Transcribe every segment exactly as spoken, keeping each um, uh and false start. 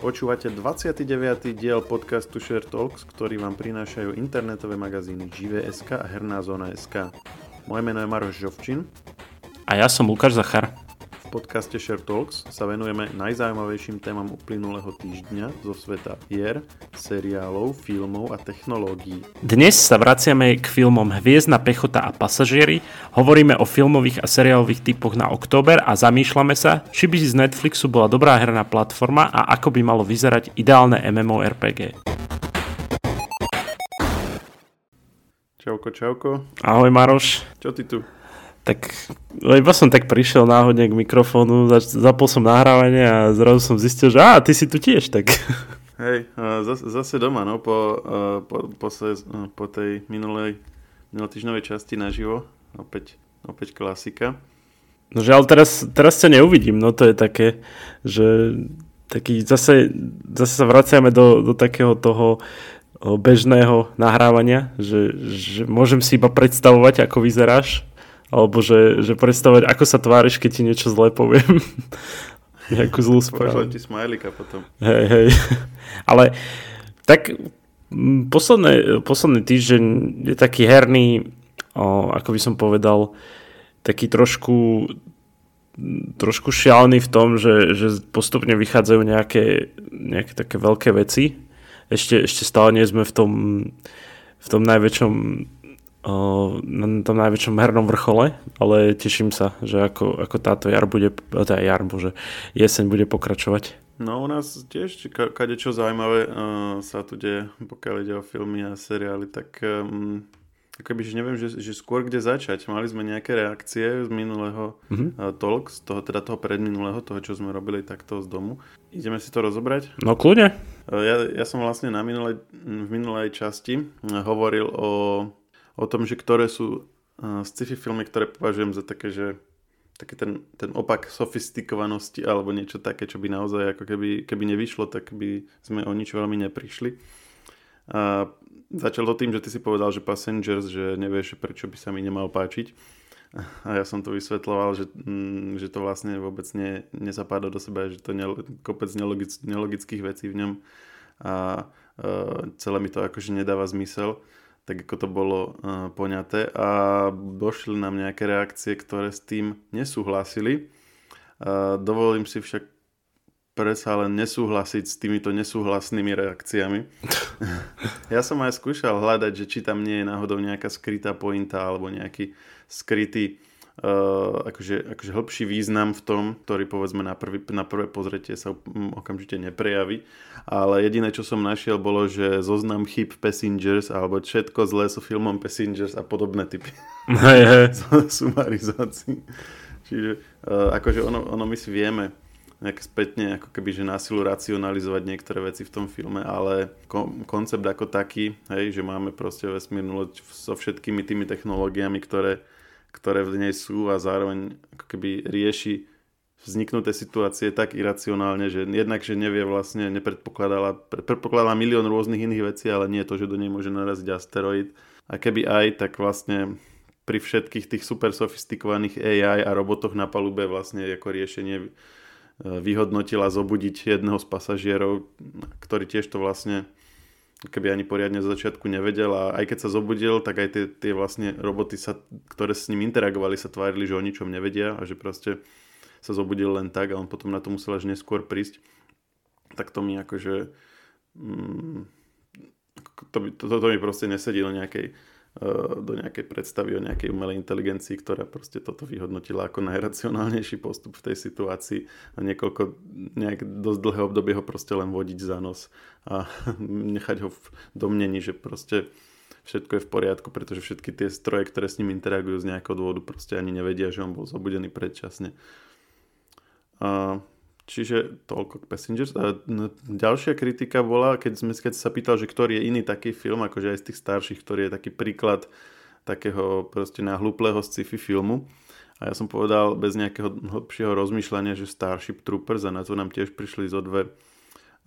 Počúvate dvadsiaty deviaty diel podcastu SHARE_talks, ktorý vám prinášajú internetové magazíny Živé.sk a Herná zona.sk. Moje meno je Maroš Žovčin. A ja som Lukáš Zachar. V podcaste SHARE_talks sa venujeme najzaujímavejším témam uplynulého týždňa zo sveta hier, seriálov, filmov a technológií. Dnes sa vraciame k filmom Hviezdna pechota a Pasažieri, hovoríme o filmových a seriálových typoch na október a zamýšľame sa, či by z Netflixu bola dobrá herná platforma a ako by malo vyzerať ideálne MMORPG. Čauko, čauko. Ahoj Maroš. Čo ty tu? Tak, iba som tak prišiel náhodne k mikrofónu, zapol som nahrávanie a zrazu som zistil, že á, ty si tu tiež, tak... Hej, zase doma, no, po, po, po, po tej minulej minulotýždňovej časti naživo, opäť, opäť klasika. No žiaľ, teraz, teraz ťa neuvidím, no to je také, že taký zase, zase sa vraciame do, do takého toho bežného nahrávania, že, že môžem si iba predstavovať, ako vyzeráš, alebo že, že predstavovať, ako sa tváriš, keď ti niečo zlé poviem. Nejakú zlú správu. Pošlem ti smajlika potom. Hej, hej. Ale tak posledné, posledný týždeň je taký herný, o, ako by som povedal, taký trošku trošku šialený v tom, že, že postupne vychádzajú nejaké, nejaké také veľké veci. Ešte, ešte stále nie sme v tom, v tom najväčšom na tom najväčšom hernom vrchole, ale teším sa, že ako, ako táto jar bude, teda jar, bože, jeseň bude pokračovať. No u nás tiež kadečo zaujímavé uh, sa tu deje, pokiaľ ide o filmy a seriály, tak um, akoby, že neviem, že, že skôr kde začať. Mali sme nejaké reakcie z minulého mm-hmm. uh, talk, z toho, teda toho predminulého, toho, čo sme robili takto z domu. Ideme si to rozobrať? No kľudne. Uh, ja, ja som vlastne na minulej, v minulej časti uh, hovoril o o tom, že ktoré sú uh, sci-fi filmy, ktoré považujem za také, že taký ten, ten opak sofistikovanosti alebo niečo také, čo by naozaj ako keby, keby nevyšlo, tak by sme o nič veľmi neprišli. Uh, začalo tým, že ty si povedal, že Passengers, že nevieš, prečo by sa mi nemal páčiť. A ja som to vysvetľoval, že, mm, že to vlastne vôbec ne, nezapáda do seba, že to je kopec nelogic, nelogických vecí v ňom a uh, celé mi to akože nedáva zmysel, tak ako to bolo uh, poňaté, a došli nám nejaké reakcie, ktoré s tým nesúhlasili. Uh, dovolím si však predsa len nesúhlasiť s týmito nesúhlasnými reakciami. Ja som aj skúšal hľadať, že či tam nie je náhodou nejaká skrytá pointa alebo nejaký skrytý uh, akože, akože hĺbší význam v tom, ktorý povedzme na, prvý, na prvé pozretie sa okamžite neprejaví. Ale jediné, čo som našiel, bolo, že zoznam chýb Passengers alebo všetko zlé so filmom Passengers a podobné typy. Sumarizácii. Čiže uh, akože ono, ono my si vieme nejak spätne, ako keby, že na silu racionalizovať niektoré veci v tom filme, ale kon- koncept ako taký, hej, že máme proste vesmírnu loď so všetkými tými technológiami, ktoré ktoré v nej sú, a zároveň ako keby rieši vzniknuté situácie tak iracionálne, že jednak, že nevie vlastne, nepredpokladala, predpokladala milión rôznych iných vecí, ale nie to, že do nej môže naraziť asteroid. A keby aj, tak vlastne pri všetkých tých super sofistikovaných á í a robotoch na palube vlastne ako riešenie vyhodnotila zobudiť jedného z pasažierov, ktorý tiež to vlastne keby ani poriadne z začiatku nevedel, a aj keď sa zobudil, tak aj tie, tie vlastne roboty, sa, ktoré s ním interagovali, sa tvárili, že o ničom nevedia a že proste sa zobudil len tak, a on potom na to musel až neskôr prísť. Tak to mi akože mm, to, to, to, to mi proste nesedí do nejakej, uh, do nejakej predstavy o nejakej umelej inteligencii, ktorá proste toto vyhodnotila ako najracionálnejší postup v tej situácii a niekoľko nejak dosť dlhé obdobie ho proste len vodiť za nos a nechať ho v domnení, že proste všetko je v poriadku, pretože všetky tie stroje, ktoré s ním interagujú, z nejakého dôvodu proste ani nevedia, že on bol zobudený predčasne. A čiže toľko k Passengers. A ďalšia kritika bola, keď sme keď sa pýtal, že ktorý je iný taký film, akože aj z tých starších, ktorý je taký príklad takého proste náhluplého sci-fi filmu. A ja som povedal bez nejakého hlbšieho rozmýšľania, že Starship Troopers, a na to nám tiež prišli zo dve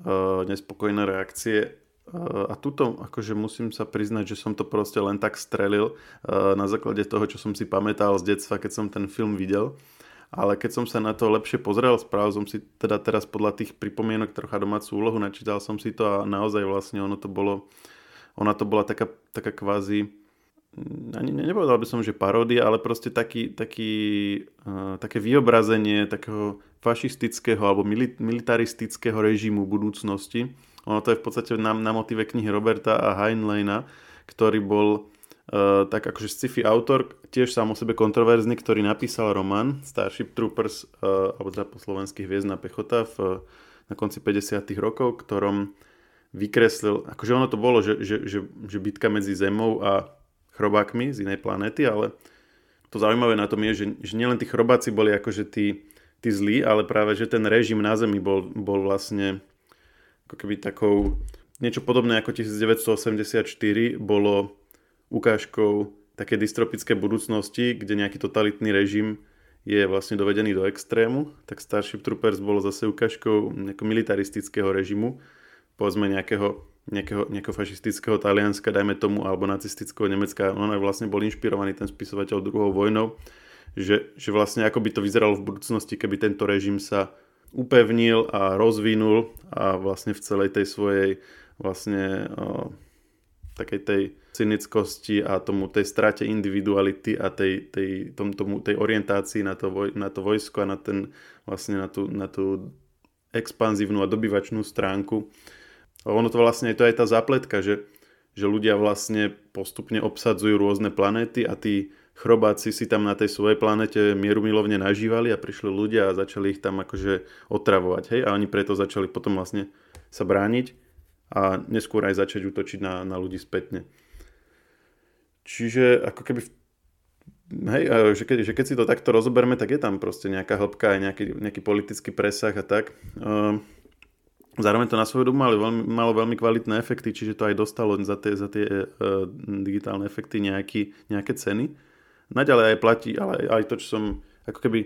uh, nespokojné reakcie. Uh, a tuto akože musím sa priznať, že som to proste len tak strelil uh, na základe toho, čo som si pamätal z detstva, keď som ten film videl. ale keď som sa na to lepšie pozrel, spravil som si teda teraz podľa tých pripomienok trocha domácu úlohu, načítal som si to a naozaj vlastne ono to bolo, ona to bola taká, taká kvázi, ani nepovedal by som, že paródia, ale proste taký, taký, uh, také vyobrazenie takého fašistického alebo mili, militaristického režimu budúcnosti. Ono to je v podstate na, na motive knihy Roberta a Heinleina, ktorý bol Uh, tak akože sci-fi autor, tiež sám o sebe kontroverzný, ktorý napísal román Starship Troopers, uh, alebo teda po slovensky Hviezdna pechota v, na konci päťdesiatych rokov, ktorom vykreslil, akože ono to bolo, že, že, že, že bitka medzi Zemou a chrobákmi z inej planéty, ale to zaujímavé na tom je, že, že nielen tí chrobáci boli akože tí, tí zlí, ale práve, že ten režim na Zemi bol, bol vlastne ako keby takou, niečo podobné ako devätnásťstoosemdesiatštyri bolo ukážkou také dystopické budúcnosti, kde nejaký totalitný režim je vlastne dovedený do extrému, tak Starship Troopers bolo zase ukážkou nejakého militaristického režimu, povedzme nejakého, nejakého, nejakého fašistického Talianska, dajme tomu, alebo nacistického Nemecka. On aj vlastne bol inšpirovaný ten spisovateľ druhou vojnou, že, že vlastne ako by to vyzeralo v budúcnosti, keby tento režim sa upevnil a rozvinul a vlastne v celej tej svojej vlastne takej tej cynickosti a tomu tej strate individuality a tej, tej, tom, tomu, tej orientácii na to, voj, na to vojsko a na, ten, vlastne na, tú, na tú expanzívnu a dobyvačnú stránku. A ono to vlastne, to je tá zápletka, že, že ľudia vlastne postupne obsadzujú rôzne planéty a tí chrobáci si tam na tej svojej planete mierumilovne nažívali a prišli ľudia a začali ich tam akože otravovať. Hej? A oni preto začali potom vlastne sa brániť a neskôr aj začať útočiť na, na ľudí spätne. Čiže ako keby, hej, že, keď, že keď si to takto rozoberme, tak je tam proste nejaká hĺbka aj nejaký, nejaký politický presah a tak. Zároveň to na svoju dobu malo veľmi, malo veľmi kvalitné efekty, čiže to aj dostalo za tie, za tie e, digitálne efekty nejaký, nejaké ceny. Naďalej aj platí, ale aj to, čo som ako keby...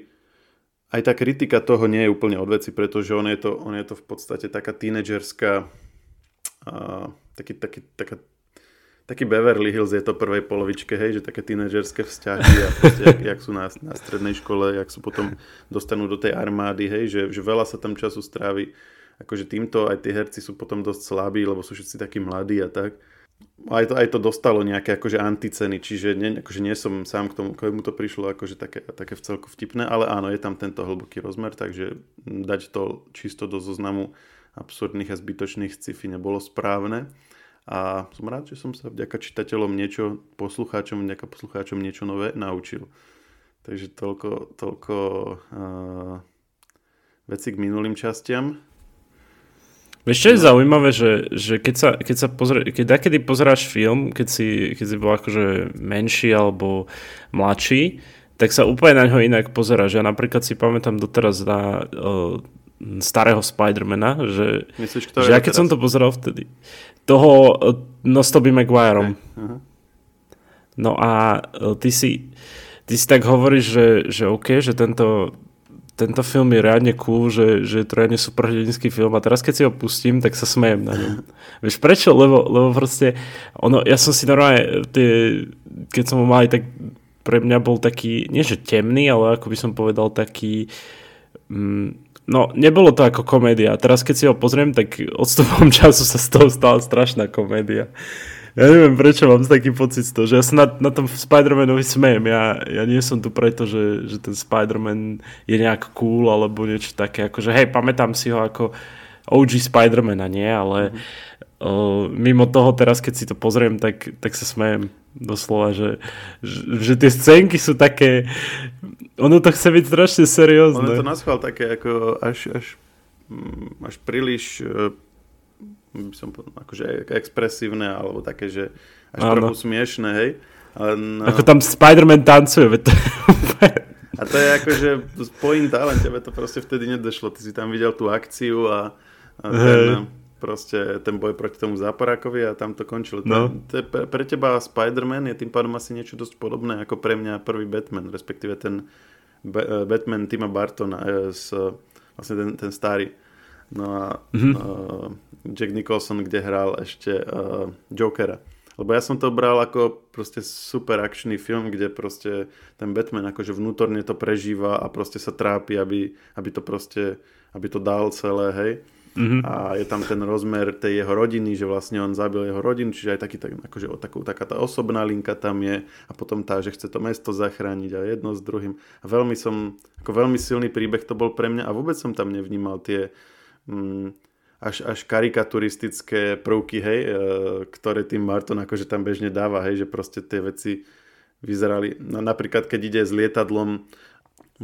Aj tá kritika toho nie je úplne od veci, pretože on je to, on je to v podstate taká tínedžerská... A taký, taký, taká, taký Beverly Hills je to prvej polovičke, hej, že také tínedžerské vzťahy a proste, jak, jak sú na, na strednej škole, jak sú potom dostanú do tej armády, hej, že, že veľa sa tam času strávi. Akože týmto aj tí herci sú potom dosť slabí, lebo sú všetci takí mladí a tak. Aj to, aj to dostalo nejaké akože anticeny, čiže nie, akože nie som sám k tomu, komu to prišlo akože také, také vcelku vtipné, ale áno, je tam tento hlboký rozmer, takže dať to čisto do zoznamu absurdných a zbytočných sci-fi nebolo správne. A som rád, že som sa vďaka čitateľom niečo, poslucháčom, vďaka poslucháčom niečo nové naučil. Takže toľko, toľko uh, veci k minulým častiam. Vieš, čo je zaujímavé, že, že keď sa, keď sa pozrie, keď akedy pozráš film, keď si, keď si bol akože menší alebo mladší, tak sa úplne na ňo inak pozeráš. Ja napríklad si pamätám doteraz na... Uh, starého Spider-Mana, že, myslíš, že ja keď teraz? Som to pozeral vtedy toho, no s Tobey Maguireom. Okay. Uh-huh. No a ty si ty si tak hovoríš, že, že ok, že tento tento film je reálne cool, že, že je to reálne superhrdinský film a teraz keď si ho pustím, tak sa smejem na ňom. Vieš prečo? Lebo, lebo proste ono, ja som si normálne tie, keď som ho mal, tak pre mňa bol taký, nie že temný, ale ako by som povedal taký mm, no, nebolo to ako komédia. Teraz, keď si ho pozriem, tak odstupom času sa z toho stala strašná komédia. Ja neviem, prečo mám taký pocit z toho, že ja sa na, na tom Spider-Manovi smejem. Ja, ja nie som tu preto, že, že ten Spider-Man je nejak cool alebo niečo také. Akože, hej, pamätám si ho ako ó gé Spider-Mana, nie? Ale mm. uh, mimo toho, teraz, keď si to pozriem, tak, tak sa smejem. Doslova, že, že, že tie scénky sú také, ono to chce byť strašne seriózne. Ono to naschvál také ako až, až, až príliš by som povedal, akože expresívne alebo také, že až áno. Trochu smiešné, hej. Ale no... Ako tam Spider-Man tancuje, veď to a to je akože pointa, len tebe to proste vtedy nedešlo. Ty si tam videl tú akciu a, a ten... Hey. Proste ten boj proti tomu záporákovi a tam to končilo. No. Te, te, pre teba Spider-Man je tým pádom asi niečo dosť podobné ako pre mňa prvý Batman, respektíve ten Be- Batman Tima Burtona, e, vlastne ten, ten starý. No a mm-hmm. uh, Jack Nicholson, kde hral ešte uh, Jokera. Lebo ja som to bral ako proste super akčný film, kde proste ten Batman akože vnútorne to prežíva a proste sa trápi, aby, aby to proste, aby to dal celé, hej. Mm-hmm. A je tam ten rozmer tej jeho rodiny, že vlastne on zabil jeho rodinu, čiže aj taký, tak, akože, takú, taká tá osobná linka tam je a potom tá, že chce to mesto zachrániť a jedno s druhým. A veľmi som, ako veľmi silný príbeh to bol pre mňa a vôbec som tam nevnímal tie mm, až, až karikaturistické prvky, hej, e, ktoré Tim Burton akože tam bežne dáva, hej, že proste tie veci vyzerali. No, napríklad, keď ide s lietadlom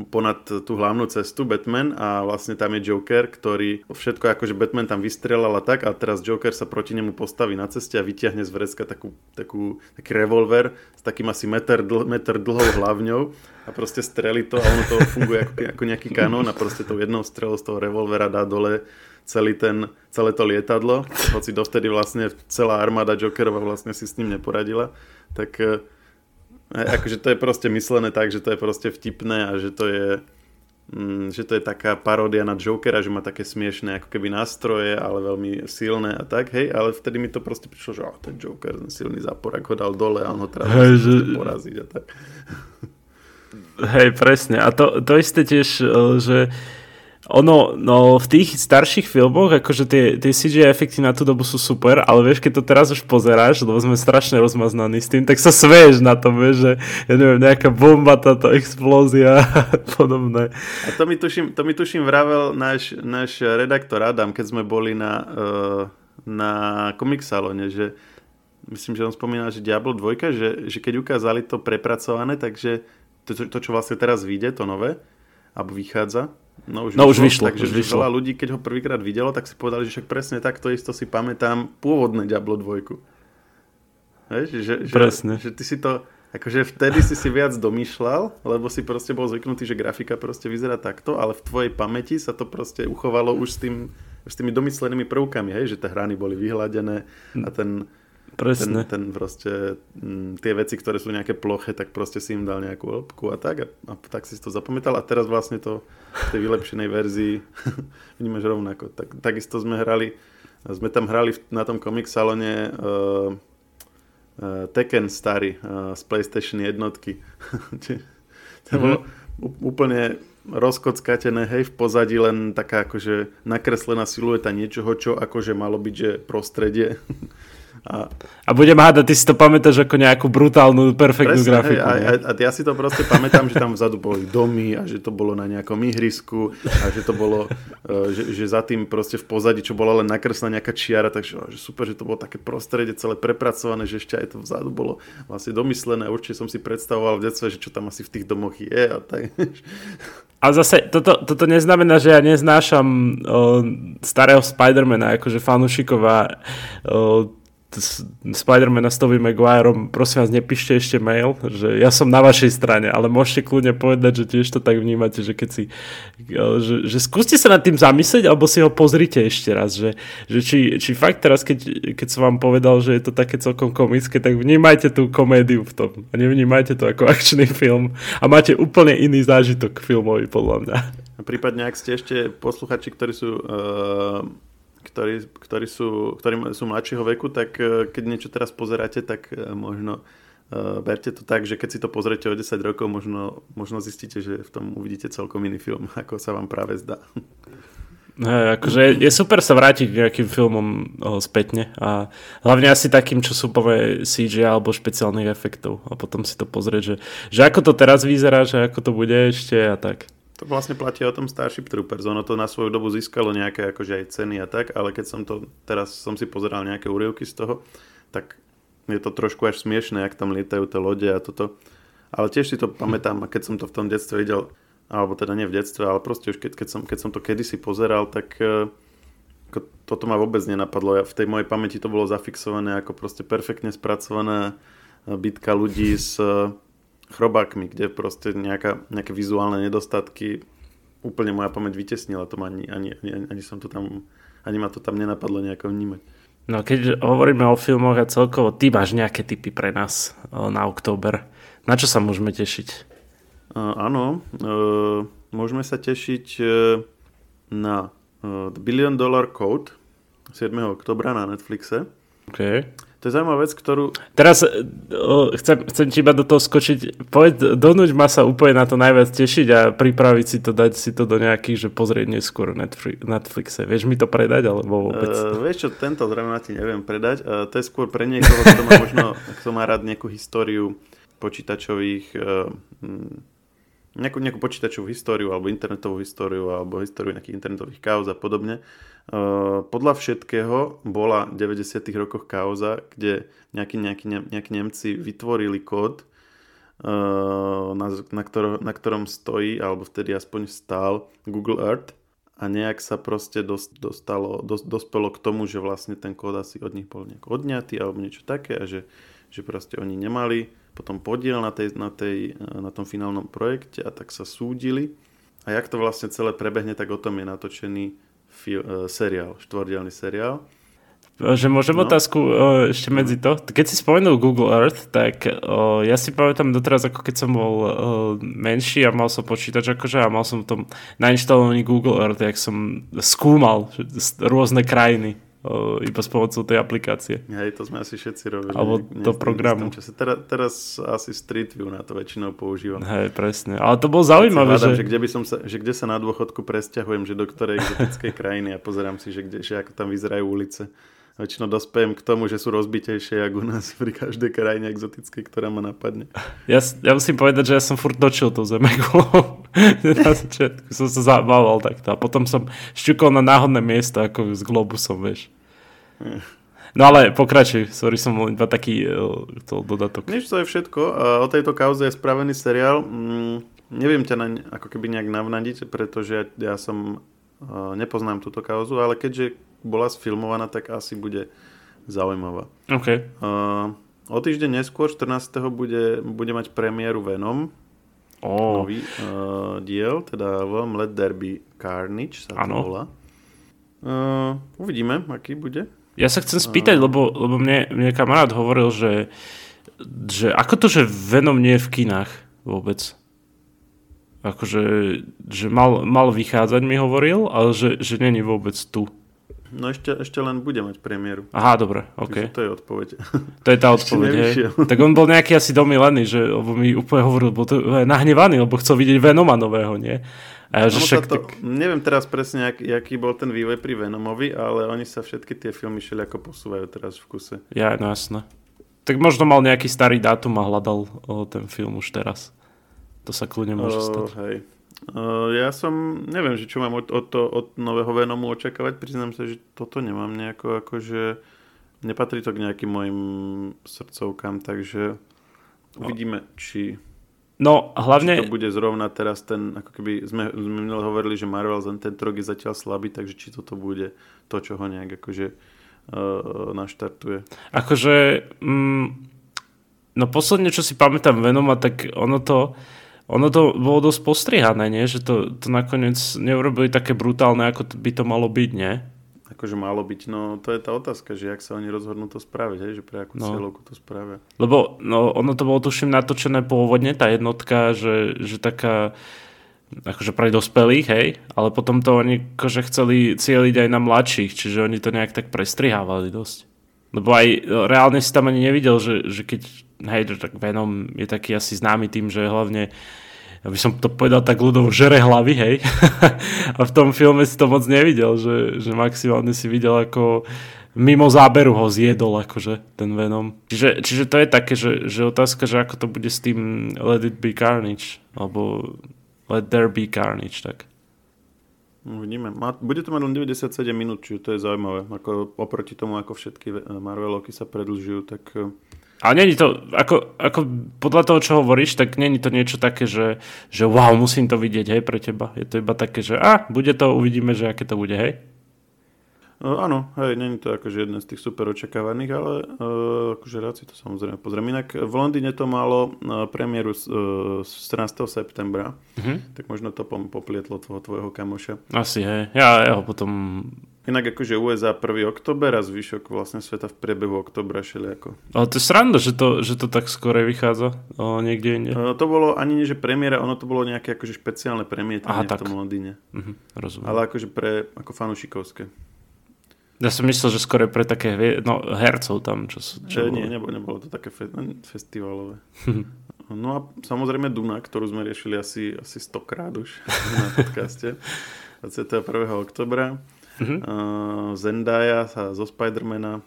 ponad tú hlavnú cestu Batman a vlastne tam je Joker, ktorý všetko akože Batman tam vystrelal a tak a teraz Joker sa proti nemu postaví na ceste a vyťahne z vrecka takú, takú, taký revolver s takým asi meter, dl- meter dlhou hlavňou a proste strelí to a ono to funguje ako, ako nejaký kanón a proste tou jednou strelou z toho revolvera dá dole celý ten, celé to lietadlo, hoci dovtedy vlastne celá armáda Jokerova vlastne si s ním neporadila, tak akože to je proste myslené tak, že to je proste vtipné a že to je, že to je taká paródia na Jokera, že má také smiešné ako keby nástroje, ale veľmi silné a tak, hej, ale vtedy mi to proste prišlo, že oh, ten Joker, ten silný zápor, ako ho dal dole a on ho teraz hey, že... poraziť a tak. Hej, presne. A to, to isté tiež, že ono, no v tých starších filmoch, akože tie, tie cé gé efekty na tú dobu sú super, ale vieš, keď to teraz už pozeráš, lebo sme strašne rozmaznaní s tým, tak sa smeješ na tom, vieš, že ja neviem, nejaká bomba, táto explózia a podobné. A to mi tuším, to mi tuším vravel náš, náš redaktor Adam, keď sme boli na, na komiksalone, že myslím, že on spomínal, že Diablo dva, že, že keď ukázali to prepracované, takže to, to, to čo vlastne teraz vyjde, to nové, alebo vychádza, No už, no, už vyšlo, vyšlo, takže už vyšlo. Veľa ľudí, keď ho prvýkrát videlo, tak si povedali, že však presne takto isto si pamätám pôvodné Diablo dva. Vieš, že, že, že ty si to, akože vtedy si si viac domýšľal, lebo si proste bol zvyknutý, že grafika proste vyzerá takto, ale v tvojej pamäti sa to proste uchovalo už s, tým, s tými domyslenými prvkami, hej, že tie hrany boli vyhladené a ten, ten, ten proste, m, tie veci, ktoré sú nejaké ploché, tak proste si im dal nejakú hĺbku a tak a, a tak si to zapamätal a teraz vlastne to v tej vylepšenej verzii vnímaš rovnako. Tak, takisto sme hrali, sme tam hrali na tom komiksalone uh, uh, Tekken starý uh, z PlayStation jednotky. To bolo úplne rozkockatené, hej, v pozadí len taká akože nakreslená silueta niečoho, čo akože malo byť, že prostredie. A, a budem hádať, ty si to pamätáš ako nejakú brutálnu, perfektnú presne, grafiku. Hej, a, a, a ja si to proste pamätám, že tam vzadu boli domy a že to bolo na nejakom ihrisku a že to bolo, že, že za tým proste v pozadí, čo bola len nakreslená nejaká čiara, takže že super, že to bolo také prostredie celé prepracované, že ešte aj to vzadu bolo vlastne domyslené. Určite som si predstavoval v detstve, že čo tam asi v tých domoch je a tak. A zase, toto, toto neznamená, že ja neznášam o, starého Spider-mana, akože fanúšiková o, Spider-Mana s Tobey Maguireom, prosím vás, nepíšte ešte mail, že ja som na vašej strane, ale môžete kľudne povedať, že tiež to tak vnímate, že keď si že, že skúste sa nad tým zamyslieť alebo si ho pozrite ešte raz, že, že či, či fakt teraz, keď, keď som vám povedal, že je to také celkom komické, tak vnímajte tú komédiu v tom a nevnímajte to ako akčný film a máte úplne iný zážitok filmový, podľa mňa. A prípadne, ak ste ešte posluchači, ktorí sú uh... Ktorí, ktorí, sú, ktorí sú mladšieho veku, tak keď niečo teraz pozeráte, tak možno uh, berte to tak, že keď si to pozriete o desať rokov, možno, možno zistíte, že v tom uvidíte celkom iný film, ako sa vám práve zdá. Hey, akože je super sa vrátiť k nejakým filmom oh, spätne a hlavne asi takým, čo sú povie cé gé alebo špeciálnych efektov a potom si to pozrieť, že, že ako to teraz vyzerá, že ako to bude ešte a tak. To vlastne platí o tom Starship Troopers. Ono to na svoju dobu získalo nejaké akože aj ceny a tak, ale keď som to, teraz som si pozeral nejaké úryvky z toho, tak je to trošku až smiešné, jak tam lietajú tie lode a toto. Ale tiež si to pamätám, keď som to v tom detstve videl, alebo teda nie v detstve, ale proste už keď, keď, som, keď som to kedysi pozeral, tak ako, toto ma vôbec nenapadlo. Ja, v tej mojej pamäti to bolo zafixované ako proste perfektne spracovaná bitka ľudí s chrobákmi, kde proste nejaká, nejaké vizuálne nedostatky úplne moja pamäť vytesnila, to ani, ani, ani, ani som to tam, ani ma to tam nenapadlo nejako vnímať. No keď hovoríme o filmoch a celkovo, ty máš nejaké tipy pre nás na október. Na čo sa môžeme tešiť? Uh, áno, uh, môžeme sa tešiť uh, na uh, The Billion Dollar Code siedmeho októbra na Netflixe. Okay. To je zaujímavá vec, ktorú... Teraz o, chcem, chcem ti iba do toho skočiť. Poved, donúť ma sa úplne na to najviac tešiť a pripraviť si to, dať si to do nejakých, že pozrieť neskôr Netflixe. Vieš mi to predať, alebo vôbec? Uh, vieš čo, tento zrejme ti neviem predať. Uh, to je skôr pre niekoho, kto má, možno, kto má rád nejakú históriu počítačových... Uh, nejakú, nejakú počítačovú históriu, alebo internetovú históriu, alebo históriu nejakých internetových kauz a podobne. Podľa všetkého bola v deväťdesiatych rokoch kauza, kde nejakí, nejakí, nejakí Nemci vytvorili kód, na, na, ktorom, na ktorom stojí, alebo vtedy aspoň stál Google Earth, a nejak sa proste dostalo, dos, dospelo k tomu, že vlastne ten kód asi od nich bol nejak odňatý alebo niečo také, a že, že proste oni nemali potom podiel na, tej, na, tej, na tom finálnom projekte, a tak sa súdili, a jak to vlastne celé prebehne, tak o tom je natočený Fil, seriál, štvordielny seriál. Že môžem no. otázku ešte medzi to? Keď si spomenul Google Earth, tak o, ja si pamätám doteraz, ako keď som bol o, menší a mal som počítač akože, a mal som v tom nainštalovaný Google Earth, jak som skúmal rôzne krajiny o, iba s pomocou tej aplikácie. Hej, to sme asi všetci robili. Alebo do programu. Teraz, teraz asi Street View na to väčšinou používam. Hej, presne. Ale to bolo zaujímavé. Hľadám, že... Že, kde by som sa, že kde sa na dôchodku presťahujem, že do ktorej exotickej krajiny, a pozerám si, že, kde, že ako tam vyzerajú ulice. Väčšinou dospejem k tomu, že sú rozbitejšie jak u nás pri každej krajine exotickej, ktorá ma napadne. Ja, ja musím povedať, že ja som furt točil tú zemekulou. Na začiatku som sa zabával takto, a potom som šťukol na náhodné miesto ako s globusom, vieš. No ale pokračuj, sorry, som bol iba taký to dodatok. Nič, to je všetko. O tejto kauze je spravený seriál. Neviem ťa na, ako keby nejak navnadiť, pretože ja, ja som nepoznám túto kauzu, ale keďže bola sfilmovaná, tak asi bude zaujímavá. Okay. Uh, o týždeň neskôr, štrnásteho bude, bude mať premiéru Venom. Oh. Nový uh, diel, teda Venom Let There Be Carnage sa ano. to volá. Uh, uvidíme, aký bude. Ja sa chcem spýtať, uh, lebo, lebo mne, mne kamarát hovoril, že, že ako to, že Venom nie je v kinách vôbec? Akože že mal, mal vychádzať, mi hovoril, ale že, že nie je vôbec tu. No ešte, ešte len bude mať premiéru. Aha, dobre, ok. Takže to je odpoveď. To je tá odpoveď, hej. Tak on bol nejaký asi domilený, že lebo mi úplne hovoril, bol to nahnevaný, lebo chcel vidieť Venoma nového, nie? A ja, že no, však, táto, tak... Neviem teraz presne, ak, aký bol ten vývoj pri Venomovi, ale oni sa všetky tie filmy šeliako posúvajú teraz v kuse. Ja, no jasné. Tak možno mal nejaký starý dátum a hľadal o, ten film už teraz. To sa kľudne môže oh, stať. Hej. Ja som, neviem, že čo mám od, od, od nového Venomu očakávať, priznám sa, že toto nemám nejako, akože nepatrí to k nejakým mojim srdcovkám, takže uvidíme, či, no, hlavne... či to bude zrovna teraz ten, ako keby sme, sme minulé hovorili, že Marvel ten trok je zatiaľ slabý, takže či toto bude to, čo ho nejak akože uh, naštartuje. Akože, mm, no posledne, čo si pamätám Venoma, tak ono to Ono to bolo dosť postrihané, nie? Že to, to nakoniec neurobili také brutálne, ako by to malo byť, nie? Akože malo byť, no to je tá otázka, že jak sa oni rozhodnú to spraviť, hej? Že pre akú no. cieľovku to spravia. Lebo no, ono to bolo tuším natočené pôvodne, tá jednotka, že, že taká, akože pre dospelých, hej? Ale potom to oni akože chceli cieliť aj na mladších, čiže oni to nejak tak prestrihávali dosť. Lebo aj reálne si tam ani nevidel, že, že keď hej, tak Venom je taký asi známy tým, že hlavne, aby som to povedal tak ľudovo, žere hlavy, hej. A v tom filme si to moc nevidel, že, že maximálne si videl, ako mimo záberu ho zjedol, akože ten Venom. Čiže, čiže to je také, že, že otázka, že ako to bude s tým Let It Be Carnage, alebo Let There Be Carnage, tak. Uvidíme. Bude to mať len deväťdesiatsedem minút, čiže to je zaujímavé. Ako oproti tomu, ako všetky Marvelovky sa predlžujú, tak... Ale neni to, ako, ako podľa toho, čo hovoríš, tak neni to niečo také, že, že wow, musím to vidieť, hej, pre teba. Je to iba také, že a, bude to, uvidíme, že aké to bude, hej? No, áno, hej, neni to akože jeden z tých super očakávaných, ale uh, akože rád si to samozrejme pozriem. Inak v Londýne to malo uh, premiéru uh, štrnásteho septembra, mm-hmm. tak možno to poplietlo toho tvojho kamoša. Asi, hej, ja, ja ho potom... Inak akože ú es á prvého október a zvyšok vlastne sveta v priebehu októbra šeliako. Ale to je sranda, že to, že to tak skore vychádza o, niekde inde. O, to bolo ani nie, že premiéra, ono to bolo nejaké akože špeciálne premietanie v tom Londýne. Mhm, rozumiem. Ale akože pre, ako fanúšikovské. Ja som myslel, že skôr pre také no, hercov tam. Čo, čo e, nie, nebolo, nebolo to také fe, festivalové. No a samozrejme Duna, ktorú sme riešili asi, asi stokrát už na podcaste. dvadsiateho prvého októbra. Mm-hmm. Uh, Zendaya sa zo Spider-Mana,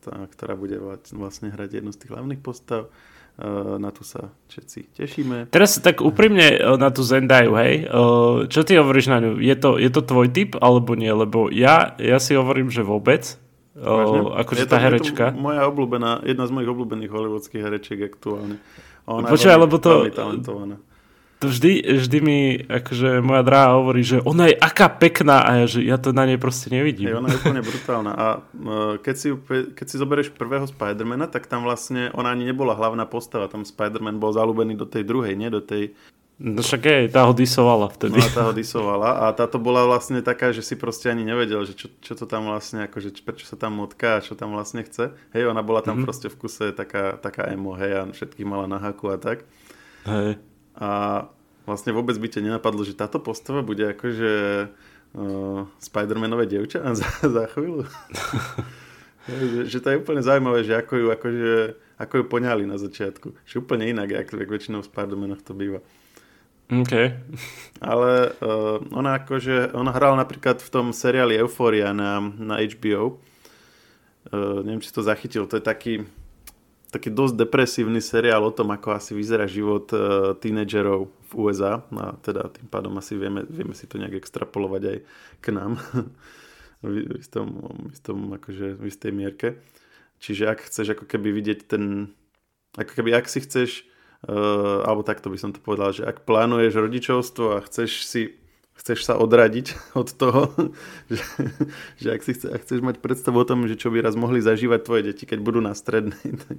tá, ktorá bude vlastne hrať jednu z tých hlavných postav. Uh, na tú sa všetci tešíme. Teraz tak úprimne na tú Zendayu, hej. Uh, čo ty hovoríš na ňu? Je to, je to tvoj typ alebo nie? Lebo ja, ja si hovorím, že vôbec. Uh, akože tá herečka. Moja obľúbená, jedna z mojich obľúbených hollywoodských herečiek aktuálne. Ona Počuaj, je veľmi talentovaná. To vždy, vždy mi akože moja dráha hovorí, že ona je aká pekná a ja, že ja to na nej proste nevidím. Hey, ona je úplne brutálna a keď si, keď si zoberieš prvého Spidermana, tak tam vlastne ona ani nebola hlavná postava, tam Spiderman bol zaľúbený do tej druhej, nie do tej... No však je, tá ho disovala vtedy. No tá ho disovala a táto bola vlastne taká, že si proste ani nevedel, že čo, čo to tam vlastne, akože prečo sa tam motká a čo tam vlastne chce. Hej, ona bola tam mm-hmm. proste v kuse taká, taká emo, hej, a všetkých mala na haku a tak. Hej. A vlastne vôbec by ťa nenapadlo, že táto postava bude akože uh, Spider-Manové dievča za, za chvíľu. že, že to je úplne zaujímavé, že ako ju, akože, ako ju poňali na začiatku. Že úplne inak, ako väčšinou v Spider-Manoch to býva. OK. Ale uh, ona akože, ona hrala napríklad v tom seriáli Euphoria na, na há bé ó. Uh, neviem, či to zachytil. To je taký taký dosť depresívny seriál o tom, ako asi vyzerá život uh, tínedžerov v ú es á. No, teda tým pádom asi vieme, vieme si to nejak extrapolovať aj k nám v, istom, v, istom, akože, v istej mierke. Čiže ak chceš ako keby vidieť ten... Ako keby ak si chceš... Uh, alebo takto by som to povedal, že ak plánuješ rodičovstvo a chceš si chceš sa odradiť od toho, že, že ak si chce, ak chceš mať predstavu o tom, že čo by raz mohli zažívať tvoje deti, keď budú na strednej, tak,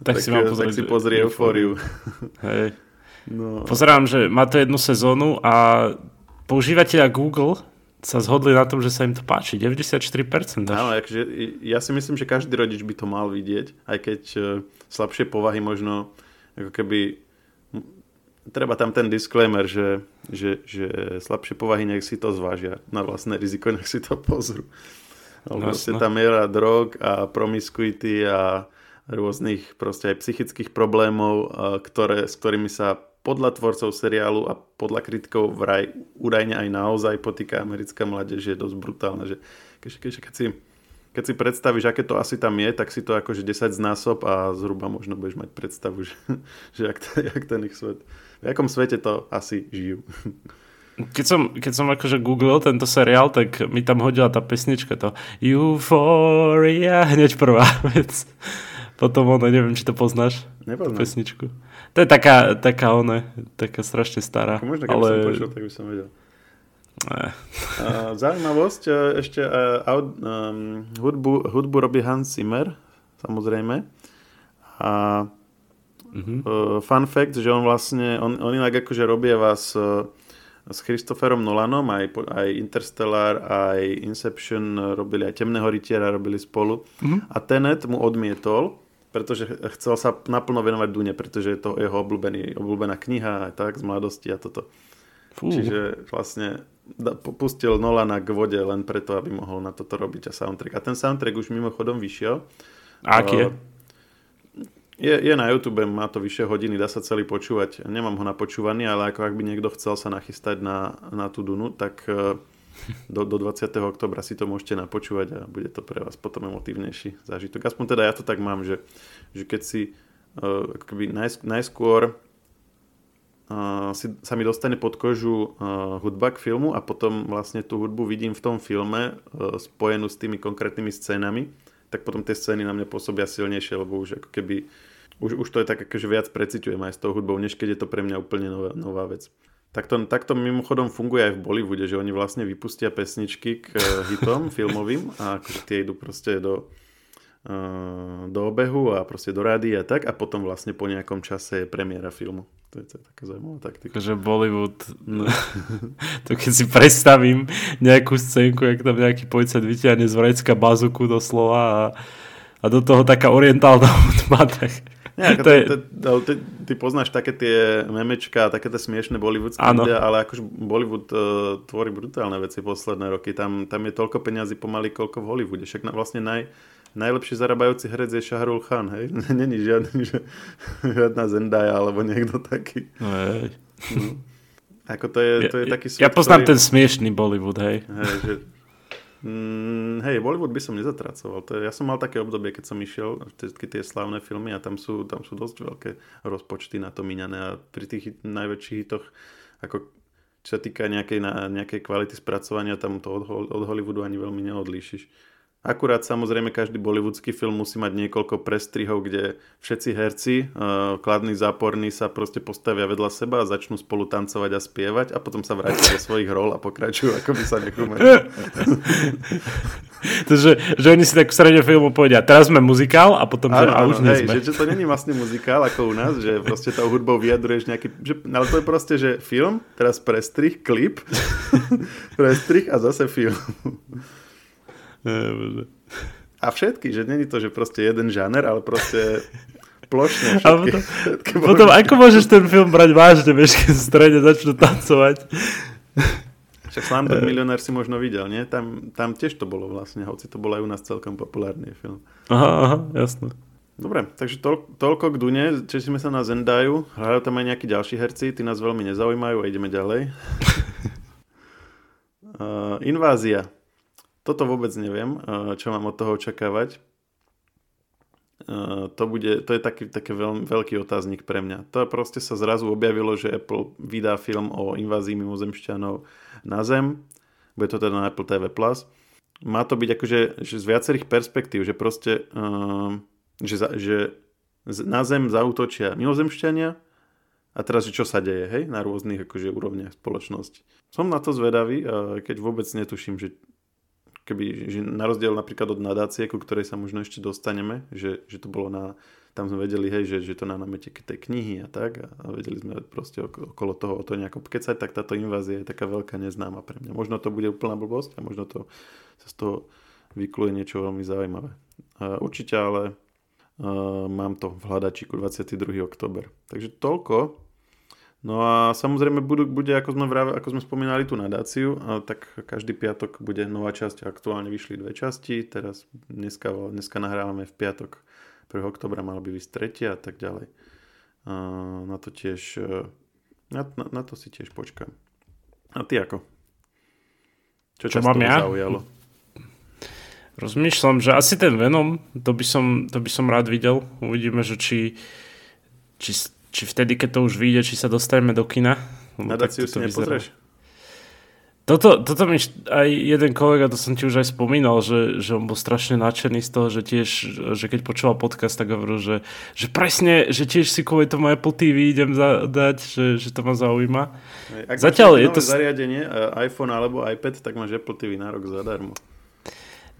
tak, tak si, si pozri Eufóriu. Hej. No. Pozerám, že má to jednu sezónu a používateľa Google sa zhodli na tom, že sa im to páči. deväťdesiatštyri percent. Áno, takže ja si myslím, že každý rodič by to mal vidieť, aj keď slabšie povahy možno ako keby... Treba tam ten disclaimer, že, že, že slabšie povahy nech si to zvážia. Na vlastné riziko nech si to pozrú. No, proste tá miera drog a promiskuity a rôznych proste aj psychických problémov, ktoré, s ktorými sa podľa tvorcov seriálu a podľa kritikov vraj údajne aj naozaj potýka americká mládež, je dosť brutálna. Že keď, keď, keď, si, keď si predstavíš, aké to asi tam je, tak si to akože desať znásob a zhruba možno budeš mať predstavu, že, že jak, jak ten ich svet... V akom svete to asi žijú. Keď som, keď som akože googlil tento seriál, tak mi tam hodila tá pesnička, to Euphoria, hneď prvá vec. Potom ono, neviem, či to poznáš, tú pesničku. To je taká, taká ona, taká strašne stará. Ako možno, keby ale... som počul, tak by som vedel. Zaujímavosť, ešte uh, out, um, hudbu, hudbu robí Hans Zimmer, samozrejme. A... Uh-huh. Uh, fun fact, že on vlastne on, on inak akože robie vás uh, s Christopherom Nolanom aj, aj Interstellar, aj Inception uh, robili, aj Temného rytiera robili spolu uh-huh. a Tenet mu odmietol, pretože chcel sa naplno venovať Dune, pretože je to jeho obľúbený, obľúbená kniha aj tak z mladosti a toto. Fú. Čiže vlastne da, pustil Nolana k vode len preto, aby mohol na toto robiť a soundtrack, a ten soundtrack už mimochodom vyšiel. A aký je? Uh, Je, je na YouTube, má to vyššie hodiny, dá sa celý počúvať. Nemám ho napočúvaný, ale ako ak by niekto chcel sa nachystať na, na tú Dunu, tak do, do dvadsiateho októbra si to môžete napočúvať a bude to pre vás potom emotívnejší zážitok. Aspoň teda ja to tak mám, že, že keď si uh, akoby najsk- najskôr uh, si, sa mi dostane pod kožu uh, hudba k filmu a potom vlastne tú hudbu vidím v tom filme uh, spojenú s tými konkrétnymi scénami, tak potom tie scény na mňa pôsobia silnejšie, lebo už ako keby Už, už to je tak, že viac preciťujem aj s tou hudbou, než keď je to pre mňa úplne nová, nová vec. Takto, takto mimochodom funguje aj v Bollywoode, že oni vlastne vypustia pesničky k hitom filmovým a akože tie idú proste do, do obehu a proste do rádia a tak, a potom vlastne po nejakom čase je premiéra filmu. To je, to je taká zaujímavá taktika. Takže Bollywood, no. To keď si predstavím nejakú scénku, jak tam nejaký policajt vytiahne z vrecka bazuku doslova a, a do toho taká orientálna hudba, tak... Nie, to je... ty, ty, ty poznáš také tie memečka, také tie smiešné bollywoodské videá, ale akože Bollywood uh, tvorí brutálne veci posledné roky. Tam, tam je toľko peňazí pomaly, koľko v Hollywoode. Však na, vlastne naj, najlepší zarábajúci herec je Shahrukh Khan, hej? Není žiadny, že, žiadna Zendaya alebo niekto taký. Hej. No. Ako to je, to je ja, taký svet, ja poznám ktorý... ten smiešný Bollywood, hej. Hej, že... Mm, hej, Bollywood by som nezatracoval. To je, ja som mal také obdobie, keď som išiel všetky tie slávne filmy a tam sú, tam sú dosť veľké rozpočty na to míňané a pri tých najväčších hitoch, ako čo sa týka nejakej, na, nejakej kvality spracovania, tam to od, od Hollywoodu ani veľmi neodlíšiš. Akurát samozrejme každý bollywoodský film musí mať niekoľko prestrihov, kde všetci herci, uh, kladní, záporní sa proste postavia vedľa seba a začnú spolu tancovať a spievať a potom sa vrátia do svojich rol a pokračujú, ako by sa nechumenili. Takže že oni si tak v strede filmu povedia, teraz sme muzikál a potom ano, že, a už nie sme. Že, že to není vlastne muzikál ako u nás, že proste tou hudbou vyjadruješ nejaký, že, ale to je proste, že film, teraz prestrih, klip, prestrih a zase film. A všetky, že není to, že proste jeden žáner, ale proste plošne všetky. Potom, všetky potom ako môžeš ten film brať vážne, vieš, keď v strede začnú tancovať. Však Slumdog Millionaire si možno videl, nie? Tam, tam tiež to bolo vlastne, hoci to bol aj u nás celkom populárny film. Aha, aha, jasno. Dobre, takže to, toľko k Dune, tešíme sa na Zendaju, hľadajú tam aj nejakí ďalší herci, tí nás veľmi nezaujímajú a ideme ďalej. uh, invázia. Toto vôbec neviem, čo mám od toho očakávať. To, bude, to je taký, taký veľmi, veľký otáznik pre mňa. To proste sa zrazu objavilo, že Apple vydá film o invázii mimozemšťanov na Zem. Bude to teda na Apple té vé plus. Má to byť akože že z viacerých perspektív, že proste že, že na Zem zaútočia mimozemšťania a teraz, že čo sa deje, hej? Na rôznych akože úrovniach spoločnosti. Som na to zvedavý, keď vôbec netuším, že keby, že na rozdiel napríklad od nadácie, ku ktorej sa možno ešte dostaneme, že, že to bolo na, tam sme vedeli, hej, že, že to na námete tej knihy a tak a, a vedeli sme proste okolo toho o to nejako pkecať, tak táto invázia je taká veľká neznáma pre mňa. Možno to bude úplná blbosť a možno to sa z toho vykluje niečo veľmi zaujímavé. Uh, určite ale uh, mám to v hľadačíku dvadsiateho druhého októbra. Takže toľko. No a samozrejme budú, bude, ako sme, vrav, ako sme spomínali tú nadáciu, tak každý piatok bude nová časť. Aktuálne vyšli dve časti, teraz dneska, dneska nahrávame v piatok prvého októbra, mala by byť tretia a tak ďalej. Na to tiež, na, na, na to si tiež počkám. A ty ako? Čo ťa ja? zaujalo? Rozmýšľam, že asi ten Venom, to by som, to by som rád videl. Uvidíme, že či... či Či vtedy, keď to už vyjde, či sa dostaneme do kina. Nadáciu si nepozrieš? Toto, toto mi aj jeden kolega, to som ti už aj spomínal, že, že on bol strašne nadšený z toho, že tiež, že keď počúval podcast, tak hovoril, že, že presne, že tiež si kvôli tomu Apple té vé idem za, dať, že, že to ma zaujíma. Ak zatiaľ je to zariadenie, iPhone alebo iPad, tak máš Apple té vé na rok zadarmo.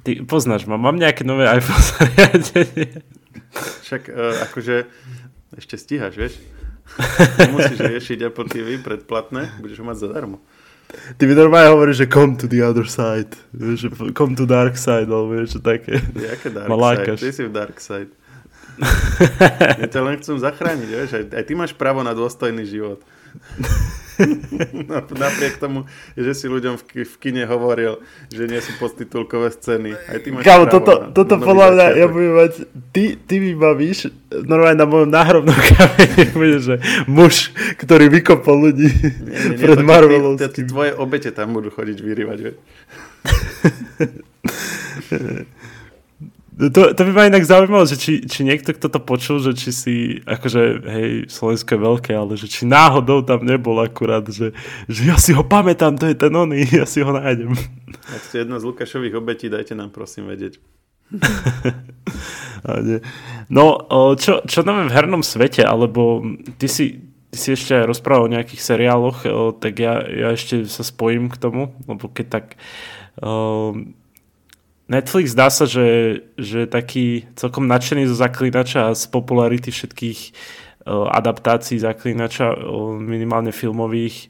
Ty poznáš ma, mám nejaké nové iPhone zariadenie. Však akože... Ešte stíhaš, vieš? Nemusíš riešiť Apple té vé predplatné, budeš ho mať zadarmo. Ty mi normálne hovoríš, že come to the other side, že come to dark side, alebo niečo také. Jaké dark Malákaš. Side? Ty si v dark side. Ja ťa len chcem zachrániť, vieš? Aj, aj ty máš právo na dôstojný život. Napriek tomu, že si ľuďom v kine hovoril, že nie sú podtitulkové scény. Aj ty máš Kámo, toto, na, toto podľa mňa, ja budem mať, ty, ty mi bavíš, normálne na mojom náhrobnom kamene bude, že muž, ktorý vykopol ľudí nie, nie, pred Marvelovským. Tvoje obete tam budú chodiť vyrývať. To, to by ma inak zaujímalo, že či, či niekto, kto to počul, že či si, akože, hej, Slovensko je veľké, ale že či náhodou tam nebol akurát, že, že ja si ho pamätám, to je ten oný, ja si ho nájdem. Ak ste jedna z Lukášových obetí, dajte nám prosím vedieť. No, čo, čo nové v hernom svete, alebo ty si, ty si ešte aj rozprával o nejakých seriáloch, tak ja, ja ešte sa spojím k tomu, lebo keď tak... Netflix dá sa, že, že je taký celkom nadšený zo Zaklínača a z popularity všetkých uh, adaptácií Zaklínača, uh, minimálne filmových,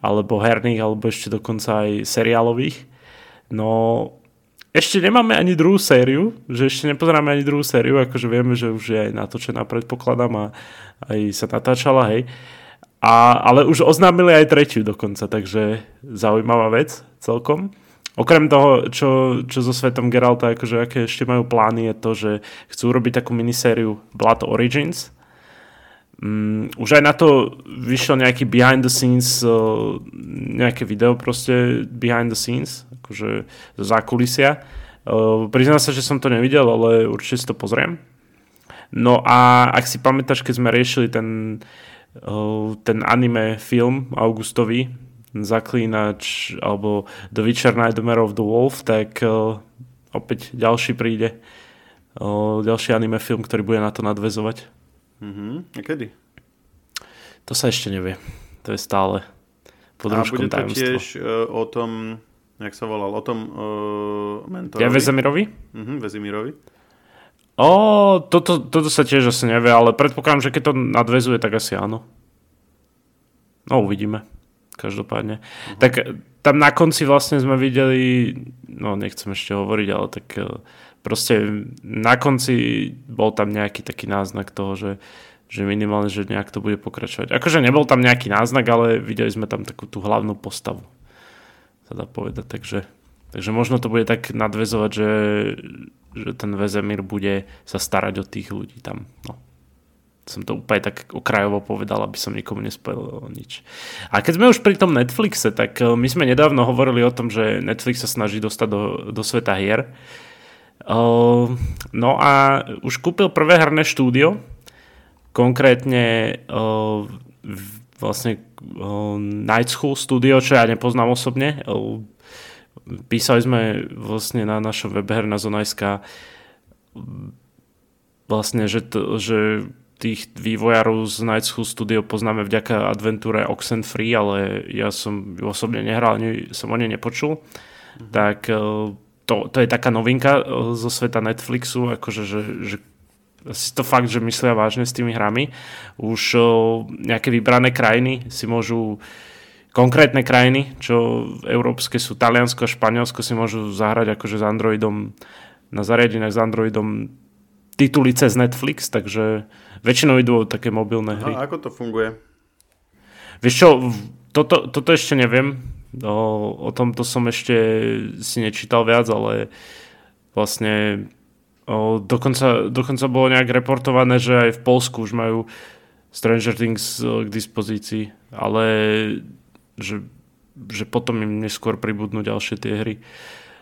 alebo herných, alebo ešte dokonca aj seriálových. No, Ešte nemáme ani druhú sériu, že ešte nepozeráme ani druhú sériu, akože vieme, že už je aj natočená, predpokladám, a aj sa natáčala, hej. A, ale už oznámili aj tretiu dokonca, takže zaujímavá vec celkom. Okrem toho, čo, čo so svetom Geralta, akože aké ešte majú plány, je to, že chcú urobiť takú minisériu Blood Origins. Um, už aj na to vyšiel nejaký behind the scenes, uh, nejaké video proste behind the scenes, akože zákulisia. Uh, priznám sa, že som to nevidel, ale určite si to pozriem. No a ak si pamätáš, keď sme riešili ten, uh, ten anime film augustový, Zaklínač alebo The Witcher Nightmare of the Wolf, tak uh, opäť ďalší príde. Uh, ďalší anime film, ktorý bude na to nadväzovať. Mhm. A kedy? To sa ešte nevie. To je stále pod rúškom tajomstva. A bude to tiež uh, o tom... Jak sa volal? O tom uh, mentorovi? Ja Vezemirovi? Mhm, Vezemirovi. Ó, toto, toto sa tiež asi nevie, ale predpokladám, že keď to nadväzuje, tak asi áno. No, uvidíme. Každopádne. Uh-huh. Tak tam na konci vlastne sme videli, no nechcem ešte hovoriť, ale tak proste na konci bol tam nejaký taký náznak toho, že, že minimálne, že nejak to bude pokračovať. Akože nebol tam nejaký náznak, ale videli sme tam takú tú hlavnú postavu. Sa dá povedať, takže, takže možno to bude tak nadväzovať, že, že ten Vezemír bude sa starať o tých ľudí tam. No. Som to úplne tak okrajovo povedal, aby som nikomu nespojil nič. A keď sme už pri tom Netflixe, tak my sme nedávno hovorili o tom, že Netflix sa snaží dostať do, do sveta hier. No a už kúpil prvé herné štúdio, konkrétne vlastne Night School Studio, čo ja nepoznám osobne. Písali sme vlastne na našom webe Herná zona es ká vlastne, že, to, že tých vývojárov z Night School Studio poznáme vďaka adventúre Oxenfree, ale ja som osobne nehral, ani som o nej nepočul. Mm. Tak to, to je taká novinka zo sveta Netflixu, akože že, že asi to fakt, že myslia vážne s tými hrami. Už nejaké vybrané krajiny si môžu, konkrétne krajiny, čo európske sú Taliansko a Španielsko, si môžu zahrať akože s Androidom, na zariadeniach s Androidom tituly cez Netflix, takže väčšinou idú také mobilné hry. A ako to funguje? Vieš čo, toto, toto ešte neviem. O, o tomto som ešte si nečítal viac, ale vlastne Dokonca, dokonca bolo nejak reportované, že aj v Polsku už majú Stranger Things k dispozícii, ale že, že potom im neskôr pribudnú ďalšie tie hry.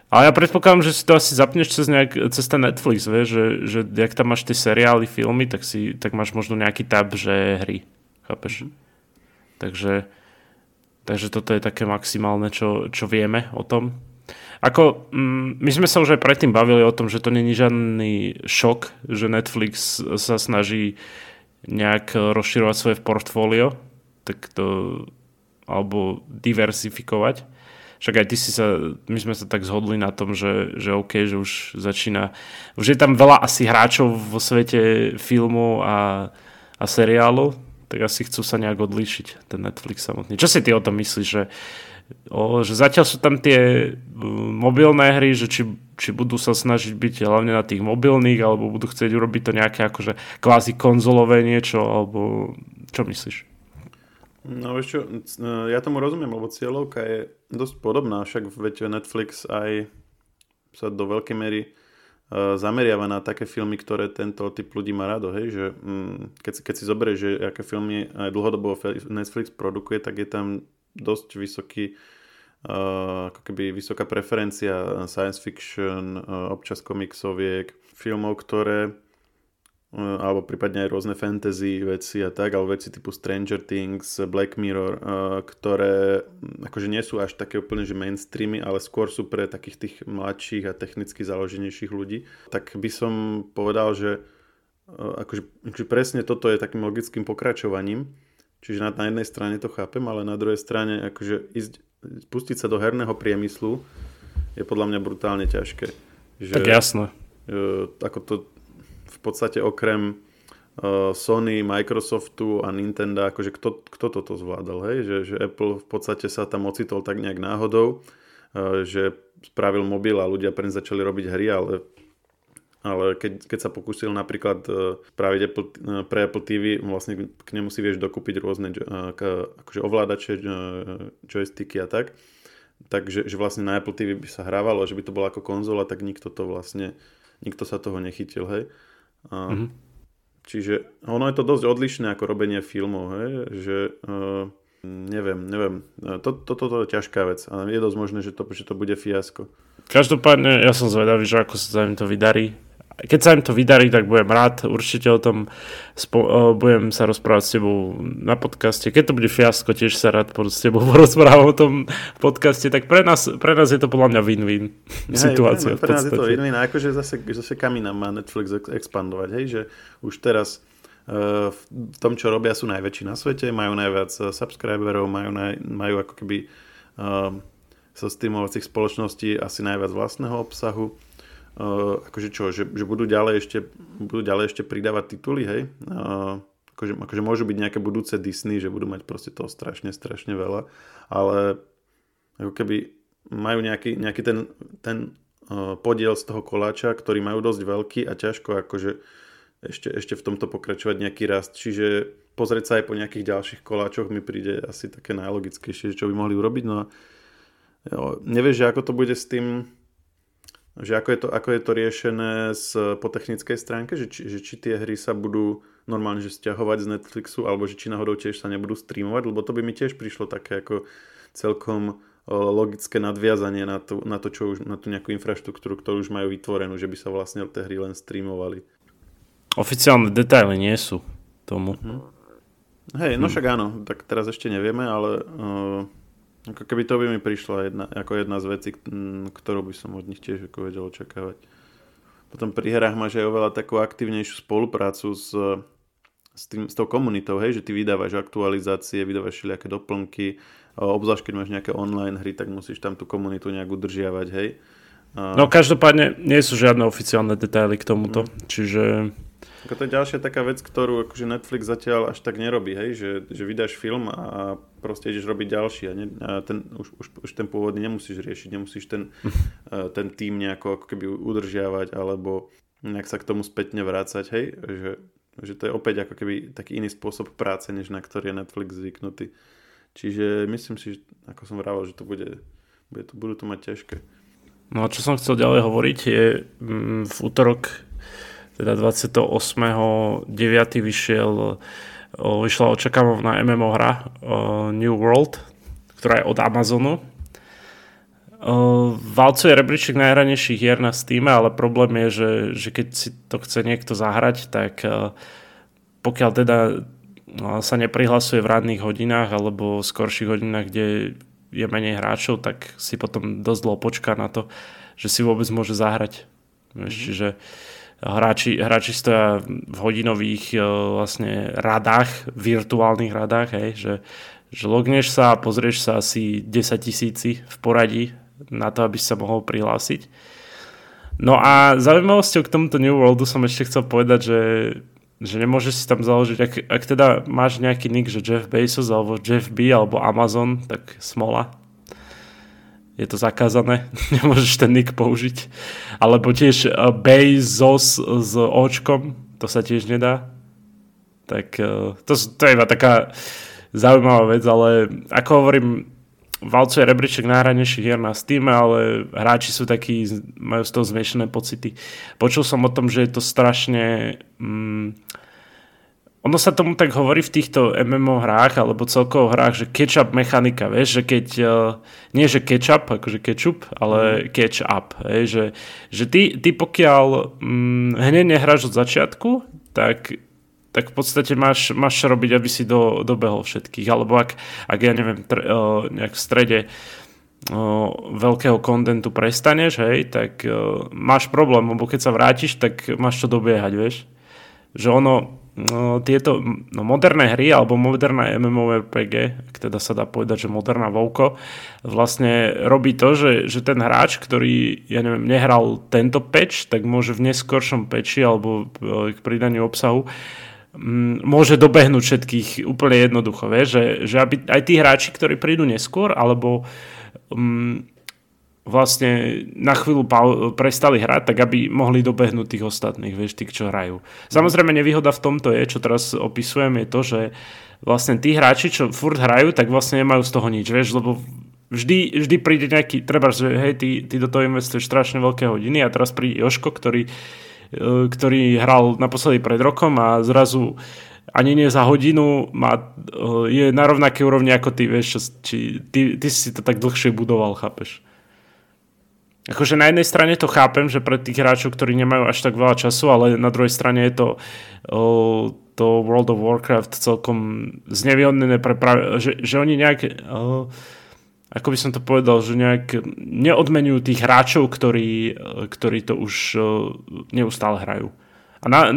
Ale ja predpokladám, že si to asi zapneš cez, nejak, cez ten Netflix, vie, že, že jak tam máš tie seriály, filmy, tak, si, tak máš možno nejaký tab, že hry. Chápeš? Takže, takže toto je také maximálne, čo, čo vieme o tom. Ako, my sme sa už aj predtým bavili o tom, že to není žiadny šok, že Netflix sa snaží nejak rozširovať svoje portfólio, tak to, alebo diversifikovať. Však aj ty si sa, my sme sa tak zhodli na tom, že, že OK, že už začína, už je tam veľa asi hráčov vo svete filmov a, a seriálov, tak asi chcú sa nejak odlíšiť, ten Netflix samotný. Čo si ty o tom myslíš, že O, že zatiaľ sú tam tie mobilné hry, že či, či budú sa snažiť byť hlavne na tých mobilných, alebo budú chcieť urobiť to nejaké akože kvázi konzolové niečo, alebo čo myslíš? No vieš čo, ja tomu rozumiem, lebo cieľovka je dosť podobná, však veď Netflix aj sa do veľkej miery zameriava na také filmy, ktoré tento typ ľudí má rado, hej, že keď si, keď si zoberieš, že aké filmy aj dlhodobo Netflix produkuje, tak je tam dosť vysoký, uh, ako keby vysoká preferencia science fiction, uh, občas komiksoviek, filmov, ktoré uh, alebo prípadne aj rôzne fantasy veci a tak, alebo veci typu Stranger Things, Black Mirror, uh, ktoré akože nie sú až také úplne že mainstreamy, ale skôr sú pre takých tých mladších a technicky založenejších ľudí. Tak by som povedal, že uh, akože, akože presne toto je takým logickým pokračovaním. Čiže na jednej strane to chápem, ale na druhej strane akože ísť, pustiť sa do herného priemyslu je podľa mňa brutálne ťažké. Že, tak jasné. E, ako to v podstate okrem e, Sony, Microsoftu a Nintendo, akože kto, kto toto zvládal, hej? Že, že Apple v podstate sa tam ocitol tak nejak náhodou. E, že spravil mobil a ľudia preň začali robiť hry, ale, ale keď, keď sa pokúsil napríklad spraviť Apple, pre Apple tí ví, vlastne k nemu si vieš dokúpiť rôzne akože ovládače, joysticky a tak, takže že vlastne na Apple tí ví by sa hrávalo, že by to bola ako konzola, tak nikto to vlastne, nikto sa toho nechytil, hej. A, mm-hmm. Čiže ono je to dosť odlišné ako robenie filmov, hej, že uh, neviem, neviem, toto to, to, to je ťažká vec a je dosť možné, že to, že to bude fiasko. Každopádne ja som zvedavý, že ako sa im to vydarí. Keď sa im to vydarí, tak budem rád, určite o tom spo- budem sa rozprávať s tebou na podcaste. Keď to bude fiasko, tiež sa rád s tebou porozprávam o tom podcaste, tak pre nás, pre nás je to podľa mňa win-win ja, situácia. Pre, pre nás je to win-win, akože zase, zase kam inám má Netflix expandovať, hej, že už teraz uh, v tom, čo robia, sú najväčší na svete, majú najviac subscriberov, majú, naj, majú ako keby uh, so streamovacích spoločností asi najviac vlastného obsahu. Uh, akože čo, že, že budú, ďalej ešte, budú ďalej ešte pridávať tituly, hej? Uh, akože, akože môžu byť nejaké budúce Disney, že budú mať proste toho strašne, strašne veľa, ale ako keby majú nejaký, nejaký ten, ten uh, podiel z toho koláča, ktorý majú dosť veľký a ťažko akože ešte, ešte v tomto pokračovať nejaký rast. Čiže pozrieť sa aj po nejakých ďalších koláčoch mi príde asi také najlogickejšie, čo by mohli urobiť. No a jo, nevieš, že ako to bude s tým, že ako je to, ako je to riešené z, po technickej stránke, že či, že či tie hry sa budú normálne že stiahovať z Netflixu, alebo že či náhodou tiež sa nebudú streamovať, lebo to by mi tiež prišlo také ako celkom logické nadviazanie na to, na to, čo už, na tú nejakú infraštruktúru, ktorú už majú vytvorenú, že by sa vlastne tie hry len streamovali. Oficiálne detaily nie sú tomu. Hm. Hej, no hm. však áno, tak teraz ešte nevieme, ale Uh... ako keby to by mi prišla jedna, ako jedna z vecí, ktorú by som od nich tiež ako vedel očakávať. Potom pri hrách máš aj oveľa takú aktívnejšiu spoluprácu s, s, tým, s tou komunitou, hej? Že ty vydávaš aktualizácie, vydávaš všelijaké doplnky, obzvlášť keď máš nejaké online hry, tak musíš tam tú komunitu nejak udržiavať, hej? A no každopádne nie sú žiadne oficiálne detaily k tomuto, mm. čiže ako to je ďalšia taká vec, ktorú akože Netflix zatiaľ až tak nerobí, hej? Že, že vydáš film a proste ideš robiť ďalší a, ne, a ten, už, už, už ten pôvodný nemusíš riešiť, nemusíš ten, ten tým nejako ako keby udržiavať alebo nejak sa k tomu spätne vrácať, hej? Že, že to je opäť ako keby taký iný spôsob práce, než na ktorý je Netflix zvyknutý. Čiže myslím si, že, ako som vraval, že to bude, bude to, budú to mať ťažké. No a čo som chcel ďalej hovoriť je mm, v útorok teda dvadsiateho ôsmeho deviateho vyšiel, vyšla očakávaná em em ó hra New World, ktorá je od Amazonu. Valcuje rebríček najhranejších hier na Steam, ale problém je, že, že keď si to chce niekto zahrať, tak pokiaľ teda sa neprihlasuje v ranných hodinách alebo skorších hodinách, kde je menej hráčov, tak si potom dosť dlho počká na to, že si vôbec môže zahrať. Mm-hmm. Čiže Hráči, hráči stoja v hodinových vlastne radách, virtuálnych radách, hej, že, že logneš sa a pozrieš sa asi desaťtisíc v poradí na to, aby sa mohol prihlásiť. No a zaujímavosťou k tomuto New Worldu som ešte chcel povedať, že, že nemôžeš si tam založiť, ak, ak teda máš nejaký nick, že Jeff Bezos alebo Jeff B alebo Amazon, tak smola. Je to zakázané, nemôžeš ten nick použiť. Alebo tiež Bezos s očkom, to sa tiež nedá. Tak to, to je iba taká zaujímavá vec, ale ako hovorím, valcuje rebríček najhranejších hier na Steam, ale hráči sú takí, majú z toho zmiešané pocity. Počul som o tom, že je to strašne Mm, ono sa tomu tak hovorí v týchto em em ó hrách alebo celkovo hrách, že catch-up mechanika, vieš, že keď, nie že catch-up, akože catch-up, ale catch-up, že, že ty, ty pokiaľ hm, hneď nehráš od začiatku, tak, tak v podstate máš, máš robiť, aby si do, dobehol všetkých, alebo ak, ak ja neviem, tr, nejak v strede veľkého kontentu prestaneš, hej, tak máš problém, lebo keď sa vrátiš, tak máš čo dobiehať, vieš, že ono No, tieto no, moderné hry alebo moderné em em ó er pé gé, ak teda sa dá povedať, že moderná WoWko, vlastne robí to, že, že ten hráč, ktorý, ja neviem, nehral tento patch, tak môže v neskoršom patchi alebo k pridaniu obsahu m- môže dobehnúť všetkých úplne jednoducho, vie? Že, že aby aj tí hráči, ktorí prídu neskôr alebo m- vlastne na chvíľu prestali hrať, tak aby mohli dobehnúť tých ostatných, vieš, tých, čo hrajú. Samozrejme, nevýhoda v tomto je, čo teraz opisujem, je to, že vlastne tí hráči, čo furt hrajú, tak vlastne nemajú z toho nič, vieš, lebo vždy, vždy príde nejaký, treba, že hej, ty, ty do toho investuješ strašne veľké hodiny a teraz príde Joško, ktorý, ktorý hral naposledy pred rokom a zrazu ani nie za hodinu má, je na rovnaké úrovni ako ty, vieš, či, ty, ty si to tak dlhšie budoval, chápeš? Akože na jednej strane to chápem, že pre tých hráčov, ktorí nemajú až tak veľa času, ale na druhej strane je to, to World of Warcraft celkom znevýhodnené, prepra- že, že oni nejak, ako by som to povedal, že nejak neodmenujú tých hráčov, ktorí, ktorí to už neustále hrajú. A na,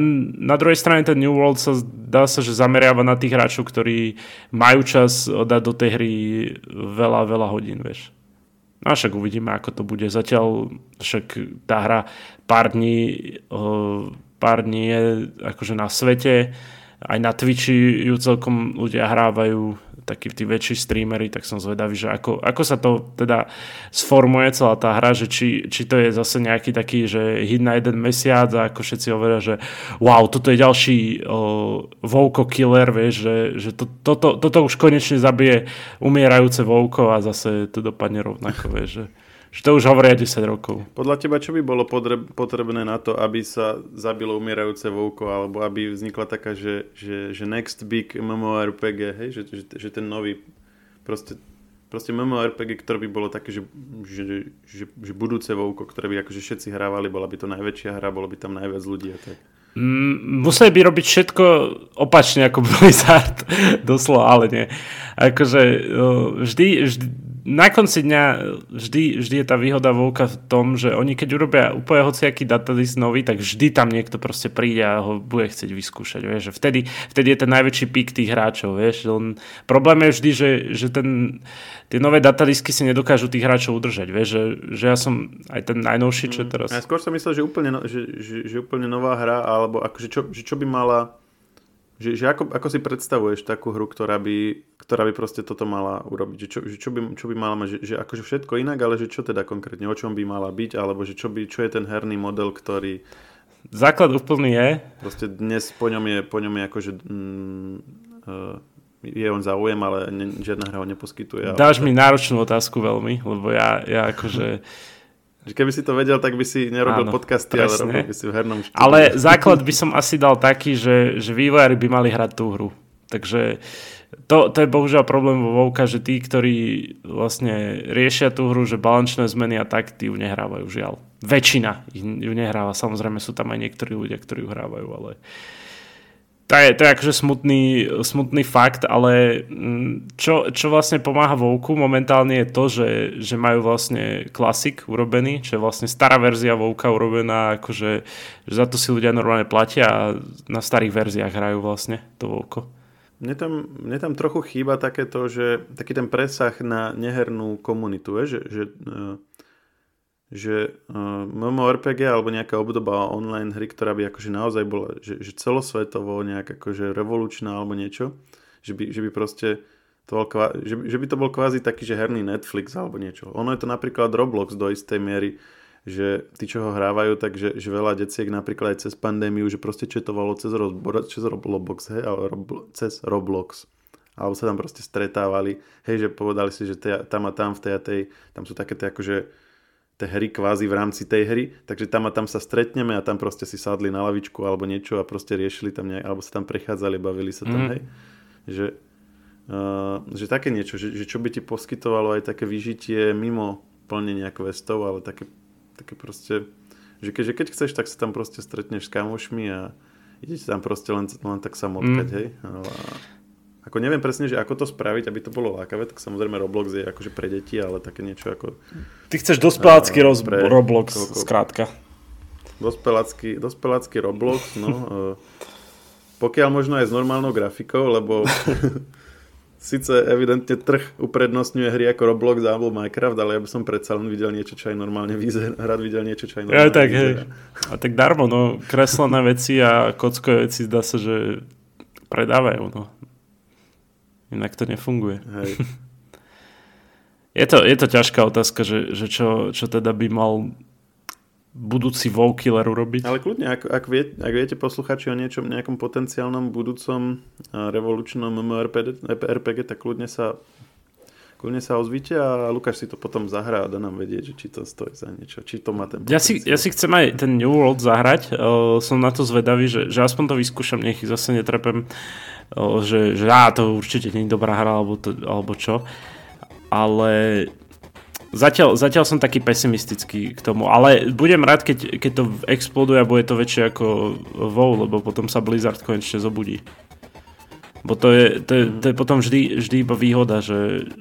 na druhej strane ten New World sa dá sa, že zameriava na tých hráčov, ktorí majú čas dať do tej hry veľa, veľa hodín, vieš. No však uvidíme, ako to bude. Zatiaľ však tá hra pár dní, pár dní je akože na svete. Aj na Twitchi ju celkom ľudia hrávajú, takí tí väčší streamery, tak som zvedavý, že ako, ako sa to teda sformuje celá tá hra, že či, či to je zase nejaký taký, že hit na jeden mesiac a ako všetci hovoria, že wow, toto je ďalší uh, WoWko killer, vieš, že, že to, to, to, toto už konečne zabije umierajúce WoWko a zase to dopadne rovnako, vieš, že, že to už hovoria desať rokov. Podľa teba, čo by bolo potrebné na to, aby sa zabilo umierajúce WoWko, alebo aby vznikla taká, že, že, že next big MMORPG, hej, že, že, že ten nový proste, proste MMORPG, ktoré by bolo také, že, že, že, že budúce WoWko, ktoré by akože všetci hrávali, bola by to najväčšia hra, bolo by tam najviac ľudí a tak. Mm, museli by robiť všetko opačne ako Blizzard, doslova, ale nie. Akože vždy, vždy na konci dňa vždy, vždy je tá výhoda WoWka v tom, že oni keď urobia úplne hociaký datadisk nový, tak vždy tam niekto proste príde a ho bude chcieť vyskúšať. Vieš? Vtedy, vtedy je ten najväčší pík tých hráčov. Vieš? Len problém je vždy, že, že ten, tie nové datadisky si nedokážu tých hráčov udržať. Vieš? Že, že ja som aj ten najnovší, čo je teraz... Ja skôr som myslel, že úplne, no, že, že, že úplne nová hra, alebo akože čo, že čo by mala... Že, že ako, ako si predstavuješ takú hru, ktorá by, ktorá by proste toto mala urobiť? Že čo, že čo, by, čo by mala mať? Že, že akože všetko inak, ale že čo teda konkrétne? O čom by mala byť? Alebo že čo, by, čo je ten herný model, ktorý... Základ úplný je. Proste dnes po ňom je, po ňom je akože... Mm, uh, je on záujem, ale ne, žiadna hra ho neposkytuje. Dáš ale... mi náročnú otázku veľmi, lebo ja, ja akože... Keby si to vedel, tak by si nerobil áno, podcasty, presne. Ale robil by si v hernom štúdiu. Ale základ by som asi dal taký, že, že vývojári by mali hrať tú hru. Takže to, to je bohužiaľ problém vo WoWka, že tí, ktorí vlastne riešia tú hru, že balančné zmeny a tak, tí ju nehrávajú, žiaľ. Väčšina ju nehráva. Samozrejme sú tam aj niektorí ľudia, ktorí ju hrávajú, ale... To je, to je akože smutný, smutný fakt, ale čo, čo vlastne pomáha WoWku momentálne je to, že, že majú vlastne Classic urobený, čo je vlastne stará verzia WoWka urobená, akože za to si ľudia normálne platia a na starých verziách hrajú vlastne to WoWko. Mne tam, mne tam trochu chýba takéto, že taký ten presah na nehernú komunitu, je, že... že že uh, MMORPG alebo nejaká obdoba online hry, ktorá by akože naozaj bola že, že celosvetovo nejak akože revolučná alebo niečo, že by, že by proste to bol, že, že by to bol kvázi taký, že herný Netflix alebo niečo. Ono je to napríklad Roblox do istej miery, že tí, čo ho hrávajú, takže že veľa deciek napríklad aj cez pandémiu, že proste četovalo cez, Roblox, cez Roblox, hej, ale Roblo, cez Roblox. Alebo sa tam proste stretávali, hej, že povedali si, že te, tam a tam v tej a tej, tam sú také tie akože tie hry kvázi v rámci tej hry, takže tam a tam sa stretneme a tam proste si sadli na lavičku alebo niečo a proste riešili tam nejak, alebo sa tam prechádzali, bavili sa tam, mm. hej. Že, uh, že také niečo, že, že čo by ti poskytovalo aj také vyžitie mimo plnenia questov, ale také, také proste, že keď, že keď chceš, tak sa tam proste stretneš s kamošmi a ideš tam proste len, len tak sa motkať, mm. hej. Ale, ako neviem presne, že ako to spraviť, aby to bolo lákavé, tak samozrejme Roblox je akože pre deti, ale také niečo ako... Ty chceš dospelácky roz... Roblox, toľko... skrátka. Dospelácky, dospelácky Roblox, no. Pokiaľ možno aj s normálnou grafikou, lebo síce evidentne trh uprednostňuje hry ako Roblox alebo Minecraft, ale ja by som predsa len videl niečo, čo aj normálne vyzerá. Rád videl niečo, čo aj normálne ja, tak, vyzerá. Hej. A tak darmo, no. Kreslené veci a kockové veci zdá sa, že predávajú, no. Inak to nefunguje. Hej. Je to, je to ťažká otázka, že, že čo, čo teda by mal budúci WoW killer urobiť. Ale kľudne, ak, ak, vie, ak viete posluchači o niečom, nejakom potenciálnom budúcom revolučnom MMORPG, tak kľudne sa, kľudne sa ozvíte a Lukáš si to potom zahrá a dá nám vedieť, že či to stojí za niečo, či to má ten potenciál. Ja si, ja si chcem aj ten New World zahrať, uh, som na to zvedavý, že, že aspoň to vyskúšam, nech ich zase netrepem, uh, že, že á, to určite nie je dobrá hra, alebo, to, alebo čo. Ale zatiaľ, zatiaľ som taký pesimistický k tomu, ale budem rád, keď, keď to exploduje a bude to väčšie ako WoW, lebo potom sa Blizzard konečne zobudí. Bo to je, to je, to je potom vždy, vždy iba výhoda, že,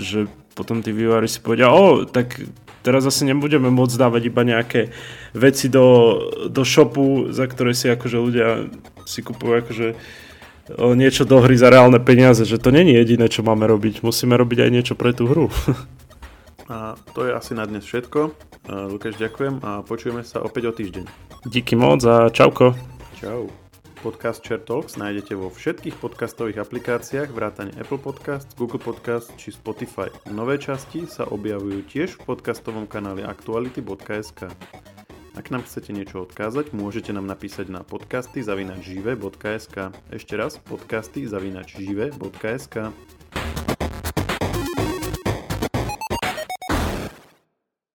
že potom tí vývojári si povedia, o, tak teraz asi nebudeme môcť dávať iba nejaké veci do, do shopu, za ktoré si akože ľudia si kupujú akože niečo do hry za reálne peniaze, že to nie je jediné, čo máme robiť. Musíme robiť aj niečo pre tú hru. A to je asi na dnes všetko. Lukáš, ďakujem a počujeme sa opäť o týždeň. Díky moc a čauko. Čau. Podcast SHARE Talks nájdete vo všetkých podcastových aplikáciách vrátane Apple Podcast, Google Podcast či Spotify. Nové časti sa objavujú tiež v podcastovom kanáli aktuality bodka es ká. Ak nám chcete niečo odkázať, môžete nám napísať na podcasty zavináč živé bodka es ká. Ešte raz podcasty zavináč živé bodka es ká.